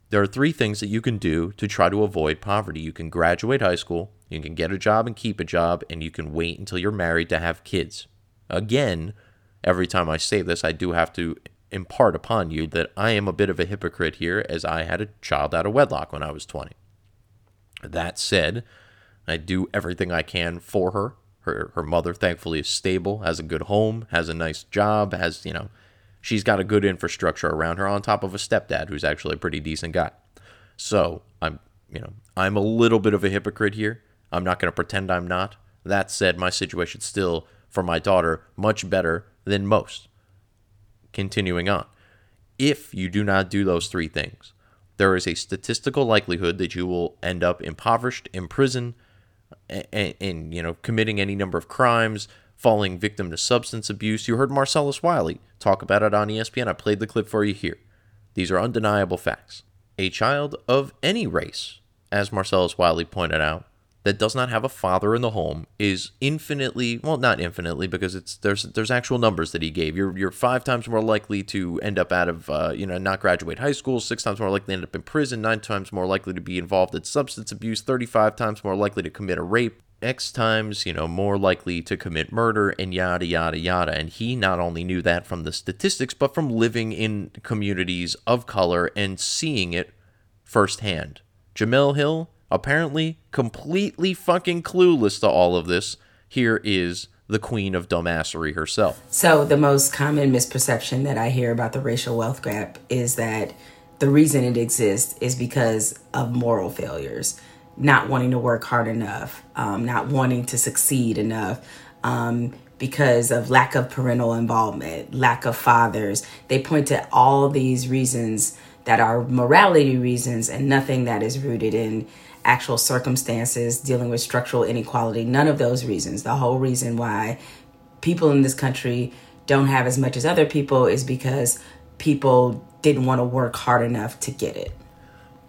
there are three things that you can do to try to avoid poverty. You can graduate high school, you can get a job and keep a job, and you can wait until you're married to have kids. Again, every time I say this, I do have to impart upon you that I am a bit of a hypocrite here, as I had a child out of wedlock when I was twenty. That said, I do everything I can for her. Her her mother, thankfully, is stable, has a good home, has a nice job, has, you know, she's got a good infrastructure around her on top of a stepdad who's actually a pretty decent guy. So I'm, you know, I'm a little bit of a hypocrite here. I'm not going to pretend I'm not. That said, my situation still, for my daughter, much better than most. Continuing on. If you do not do those three things, there is a statistical likelihood that you will end up impoverished, imprisoned, and, and you know, committing any number of crimes, falling victim to substance abuse. You heard Marcellus Wiley talk about it on E S P N. I played the clip for you here. These are undeniable facts. A child of any race, as Marcellus Wiley pointed out, that does not have a father in the home is infinitely, well, not infinitely, because it's there's there's actual numbers that he gave. You're you're five times more likely to end up out of, uh, you know, not graduate high school, six times more likely to end up in prison, nine times more likely to be involved in substance abuse, thirty-five times more likely to commit a rape, X times, you know, more likely to commit murder, and yada, yada, yada. And he not only knew that from the statistics, but from living in communities of color and seeing it firsthand. Jemele Hill, apparently completely fucking clueless to all of this. Here is the queen of dumbassery herself. So the most common misperception that I hear about the racial wealth gap is that the reason it exists is because of moral failures, not wanting to work hard enough, um, not wanting to succeed enough, um, because of lack of parental involvement, lack of fathers. They point to all these reasons that are morality reasons and nothing that is rooted in actual circumstances, dealing with structural inequality, none of those reasons. The whole reason why people in this country don't have as much as other people is because people didn't want to work hard enough to get it.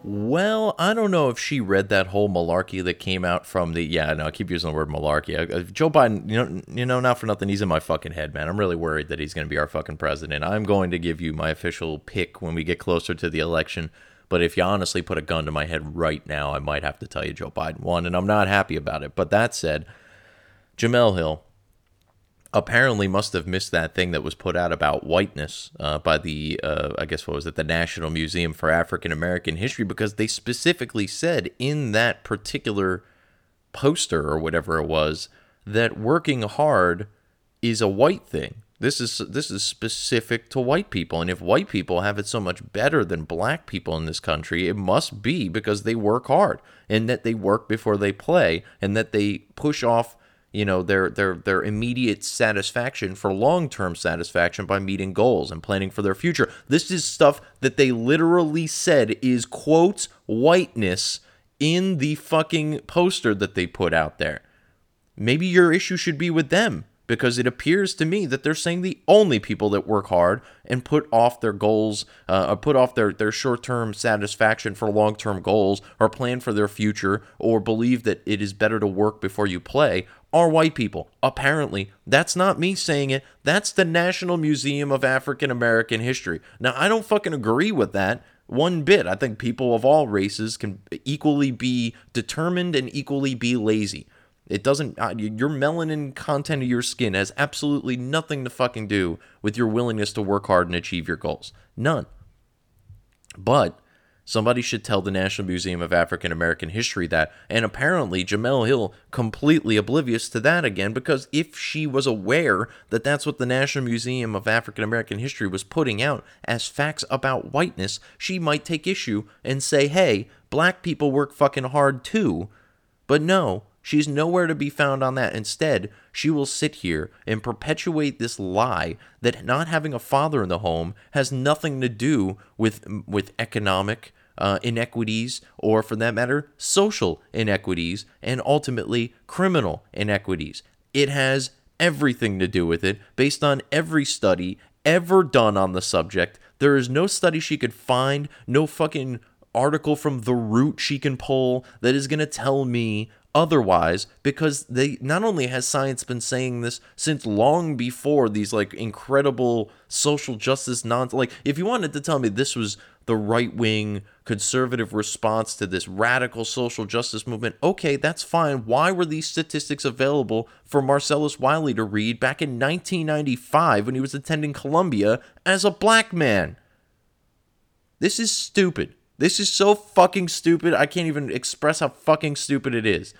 Well, I don't know if she read that whole malarkey that came out from the, yeah, no, I keep using the word malarkey. Joe Biden, you know, you know, not for nothing, he's in my fucking head, man. I'm really worried that he's going to be our fucking president. I'm going to give you my official pick when we get closer to the election. But if you honestly put a gun to my head right now, I might have to tell you Joe Biden won, and I'm not happy about it. But that said, Jemele Hill apparently must have missed that thing that was put out about whiteness uh, by the, uh, I guess, what was it, the National Museum for African American History, because they specifically said in that particular poster or whatever it was that working hard is a white thing. This is this is specific to white people, and if white people have it so much better than black people in this country, it must be because they work hard, and that they work before they play, and that they push off, you know, their their their immediate satisfaction for long-term satisfaction by meeting goals and planning for their future. This is stuff that they literally said is, quote, whiteness in the fucking poster that they put out there. Maybe your issue should be with them, because it appears to me that they're saying the only people that work hard and put off their goals, uh, or put off their, their short-term satisfaction for long-term goals, or plan for their future, or believe that it is better to work before you play, are white people. Apparently, that's not me saying it. That's the National Museum of African American History. Now, I don't fucking agree with that one bit. I think people of all races can equally be determined and equally be lazy. It doesn't, uh, your melanin content of your skin has absolutely nothing to fucking do with your willingness to work hard and achieve your goals. None. But somebody should tell the National Museum of African American History that, and apparently Jemele Hill completely oblivious to that again, because if she was aware that that's what the National Museum of African American History was putting out as facts about whiteness, she might take issue and say, hey, black people work fucking hard too. But no. She's nowhere to be found on that. Instead, she will sit here and perpetuate this lie that not having a father in the home has nothing to do with with economic uh, inequities, or for that matter, social inequities, and ultimately criminal inequities. It has everything to do with it, based on every study ever done on the subject. There is no study she could find, no fucking article from The Root she can pull that is going to tell me otherwise, because they not only has science been saying this since long before these like incredible social justice non like if you wanted to tell me this was the right wing conservative response to this radical social justice movement, okay, that's fine. Why were these statistics available for Marcellus Wiley to read back in nineteen ninety-five when he was attending Columbia as a black man? This is stupid. This is so fucking stupid, I can't even express how fucking stupid it is.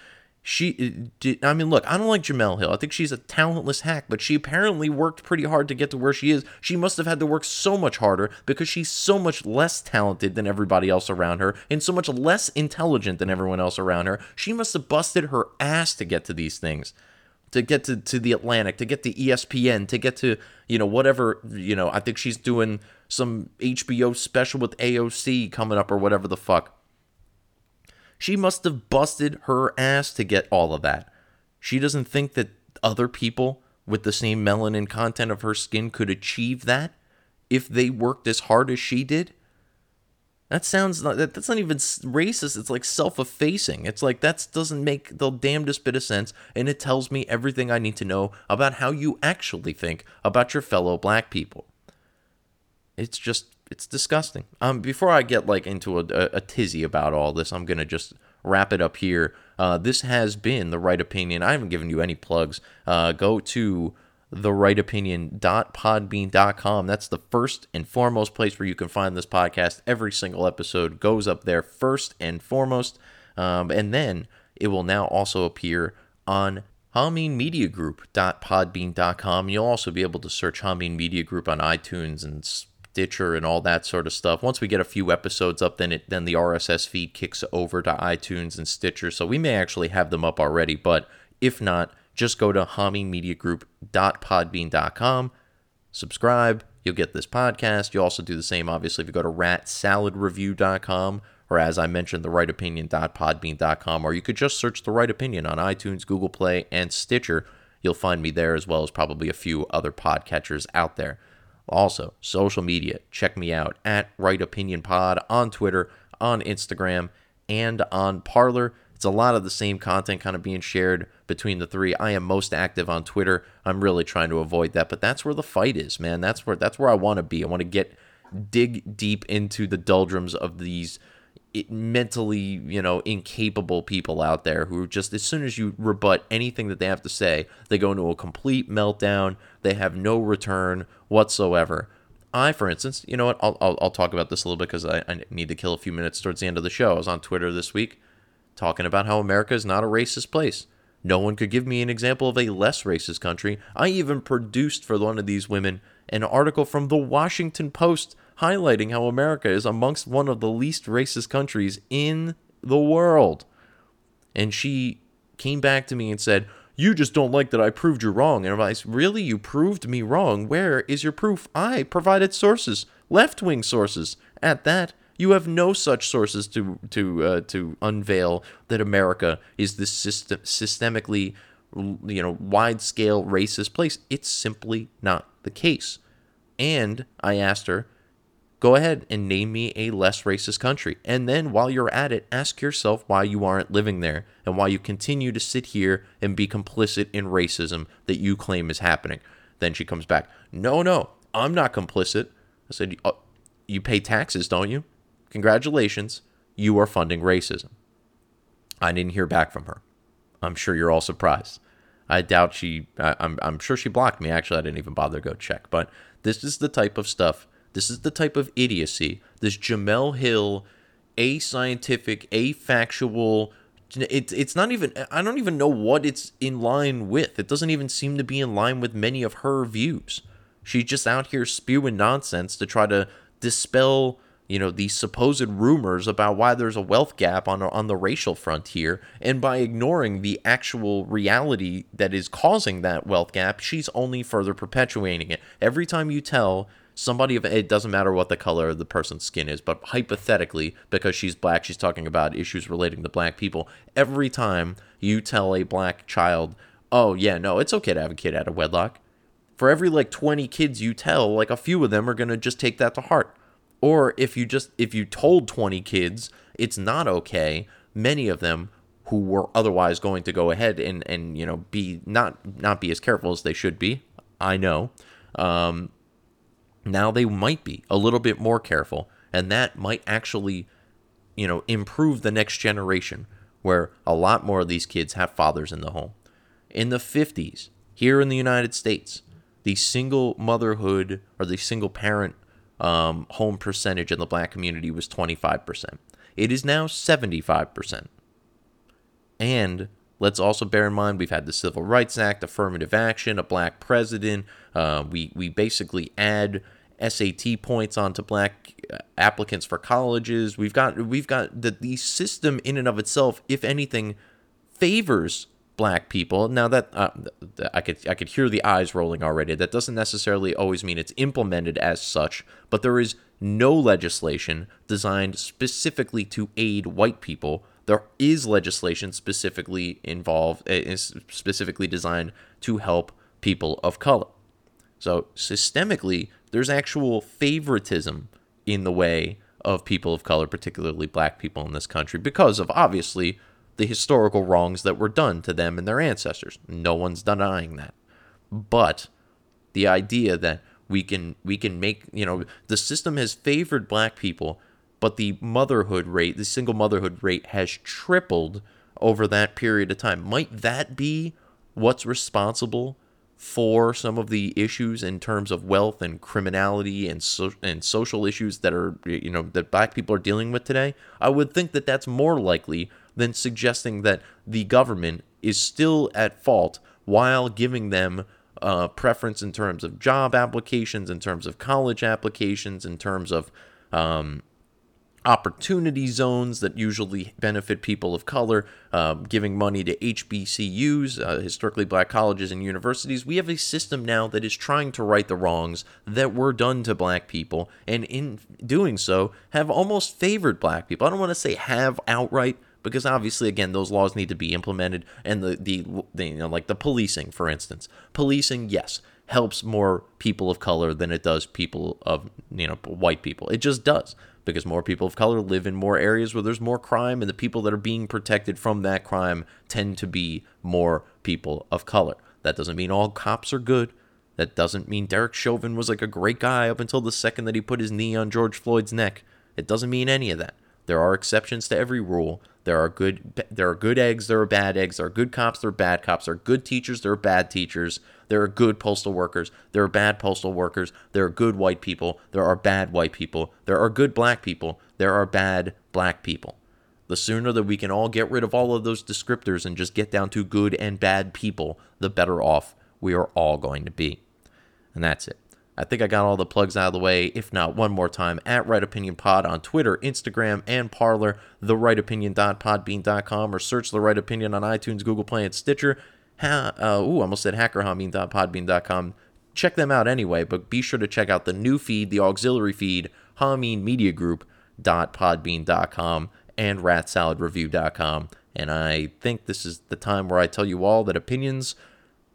She did, I mean, look, I don't like Jemele Hill. I think she's a talentless hack, but she apparently worked pretty hard to get to where she is. She must have had to work so much harder because she's so much less talented than everybody else around her and so much less intelligent than everyone else around her. She must have busted her ass to get to these things, to get to, to The Atlantic, to get to E S P N, to get to, you know, whatever, you know, I think she's doing some H B O special with A O C coming up or whatever the fuck. She must have busted her ass to get all of that. She doesn't think that other people with the same melanin content of her skin could achieve that if they worked as hard as she did? That sounds, not, that, that's not even racist, it's like self-effacing. It's like, that doesn't make the damnedest bit of sense, and it tells me everything I need to know about how you actually think about your fellow black people. It's just, it's disgusting. Um, before I get like into a, a, a tizzy about all this, I'm gonna just wrap it up here. Uh, this has been The Right Opinion. I haven't given you any plugs. Uh, go to the right opinion dot podbean dot com. That's the first and foremost place where you can find this podcast. Every single episode goes up there first and foremost, um, and then it will now also appear on Hameen Media Group dot podbean dot com. You'll also be able to search Hameen Media Group on iTunes and Stitcher and all that sort of stuff. Once we get a few episodes up, then it then the R S S feed kicks over to iTunes and Stitcher, so we may actually have them up already, but if not, just go to hameen media group dot podbean dot com, subscribe, you'll get this podcast. You also do the same, obviously, if you go to rat salad review dot com, or as I mentioned, the right opinion dot podbean dot com, or you could just search The Right Opinion on iTunes, Google Play, and Stitcher. You'll find me there, as well as probably a few other podcatchers out there. Also, social media, check me out at Right Opinion Pod on Twitter, on Instagram, and on Parler. It's a lot of the same content kind of being shared between the three. I am most active on Twitter. I'm really trying to avoid that, but that's where the fight is, man. That's where that's where I want to be. I want to get dig deep into the doldrums of these It mentally, you know, incapable people out there who just, as soon as you rebut anything that they have to say, they go into a complete meltdown. They have no return whatsoever. I, for instance, you know what, I'll I'll, I'll talk about this a little bit because I, I need to kill a few minutes towards the end of the show. I was on Twitter this week talking about how America is not a racist place. No one could give me an example of a less racist country. I even produced for one of these women an article from The Washington Post highlighting how America is amongst one of the least racist countries in the world. And she came back to me and said, you just don't like that I proved you wrong. And I'm like, really? You proved me wrong? Where is your proof? I provided sources, left-wing sources. At that, you have no such sources to to uh, to unveil that America is this system, systemically, you know, wide-scale racist place. It's simply not the case. And I asked her, go ahead and name me a less racist country. And then while you're at it, ask yourself why you aren't living there and why you continue to sit here and be complicit in racism that you claim is happening. Then she comes back, no, no, I'm not complicit. I said, oh, you pay taxes, don't you? Congratulations, you are funding racism. I didn't hear back from her. I'm sure you're all surprised. I doubt she, I, I'm, I'm sure she blocked me. Actually, I didn't even bother to go check. But this is the type of stuff. This is the type of idiocy, this Jemele Hill, ascientific, afactual, it, it's not even, I don't even know what it's in line with. It doesn't even seem to be in line with many of her views. She's just out here spewing nonsense to try to dispel, you know, these supposed rumors about why there's a wealth gap on, on the racial frontier. And by ignoring the actual reality that is causing that wealth gap, she's only further perpetuating it. Every time you tell somebody, of it doesn't matter what the color of the person's skin is, but hypothetically, because she's black, she's talking about issues relating to black people. Every time you tell a black child, oh, yeah, no, it's okay to have a kid out of wedlock, for every, like, twenty kids you tell, like, a few of them are going to just take that to heart. Or if you just, if you told twenty kids it's not okay, many of them who were otherwise going to go ahead and, and you know, be not, not be as careful as they should be, I know, um... now they might be a little bit more careful, and that might actually, you know, improve the next generation where a lot more of these kids have fathers in the home. In the fifties, here in the United States, the single motherhood or the single parent um, home percentage in the black community was twenty-five percent. It is now seventy-five percent. And Let's also bear in mind we've had the Civil Rights Act, affirmative action, a black president. Uh, we, we basically add S A T points onto black applicants for colleges. We've got we've got the, the system in and of itself, if anything, favors black people. Now that uh, I could I could hear the eyes rolling already. That doesn't necessarily always mean it's implemented as such, but there is no legislation designed specifically to aid white people. There is legislation specifically involved, is specifically designed to help people of color. So systemically, there's actual favoritism in the way of people of color, particularly black people in this country, because of obviously the historical wrongs that were done to them and their ancestors. No one's denying that. But the idea that we can we can make, you know, the system has favored black people, but the motherhood rate, the single motherhood rate has tripled over that period of time. Might that be what's responsible for some of the issues in terms of wealth and criminality and so, and social issues that are, you know, that black people are dealing with today? I would think that that's more likely than suggesting that the government is still at fault while giving them uh, preference in terms of job applications, in terms of college applications, in terms of um, opportunity zones that usually benefit people of color, uh, giving money to H B C Us, uh, historically black colleges and universities. We have a system now that is trying to right the wrongs that were done to black people, and in doing so have almost favored black people. I don't want to say have outright, because obviously, again, those laws need to be implemented, and the, the, the you know, like the policing, for instance. Policing, yes, helps more people of color than it does people of, you know, white people. It just does, because more people of color live in more areas where there's more crime, and the people that are being protected from that crime tend to be more people of color. That doesn't mean all cops are good. That doesn't mean Derek Chauvin was like a great guy up until the second that he put his knee on George Floyd's neck. It doesn't mean any of that. There are exceptions to every rule. There are good there are good eggs, there are bad eggs, there are good cops, there are bad cops, there are good teachers, there are bad teachers, there are good postal workers, there are bad postal workers, there are good white people, there are bad white people, there are good black people, there are bad black people. The sooner that we can all get rid of all of those descriptors and just get down to good and bad people, the better off we are all going to be. And that's it. I think I got all the plugs out of the way. If not, one more time, at Right Opinion Pod on Twitter, Instagram, and Parler, the right opinion dot podbean dot com, or search The Right Opinion on iTunes, Google Play, and Stitcher. Ha- uh, ooh, I almost said hacker hameen dot podbean dot com. Check them out anyway, but be sure to check out the new feed, the auxiliary feed, Hameen Media Group dot podbean dot com and rat salad review dot com. And I think this is the time where I tell you all that opinions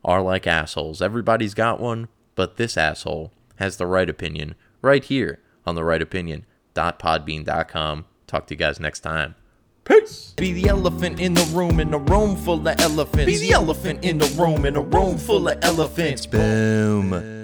are like assholes. Everybody's got one. But this asshole has the right opinion right here on the right opinion dot podbean dot com. Talk to you guys next time. Peace. Be the elephant in the room, in a room full of elephants. Be the elephant in the room, in a room full of elephants. Boom.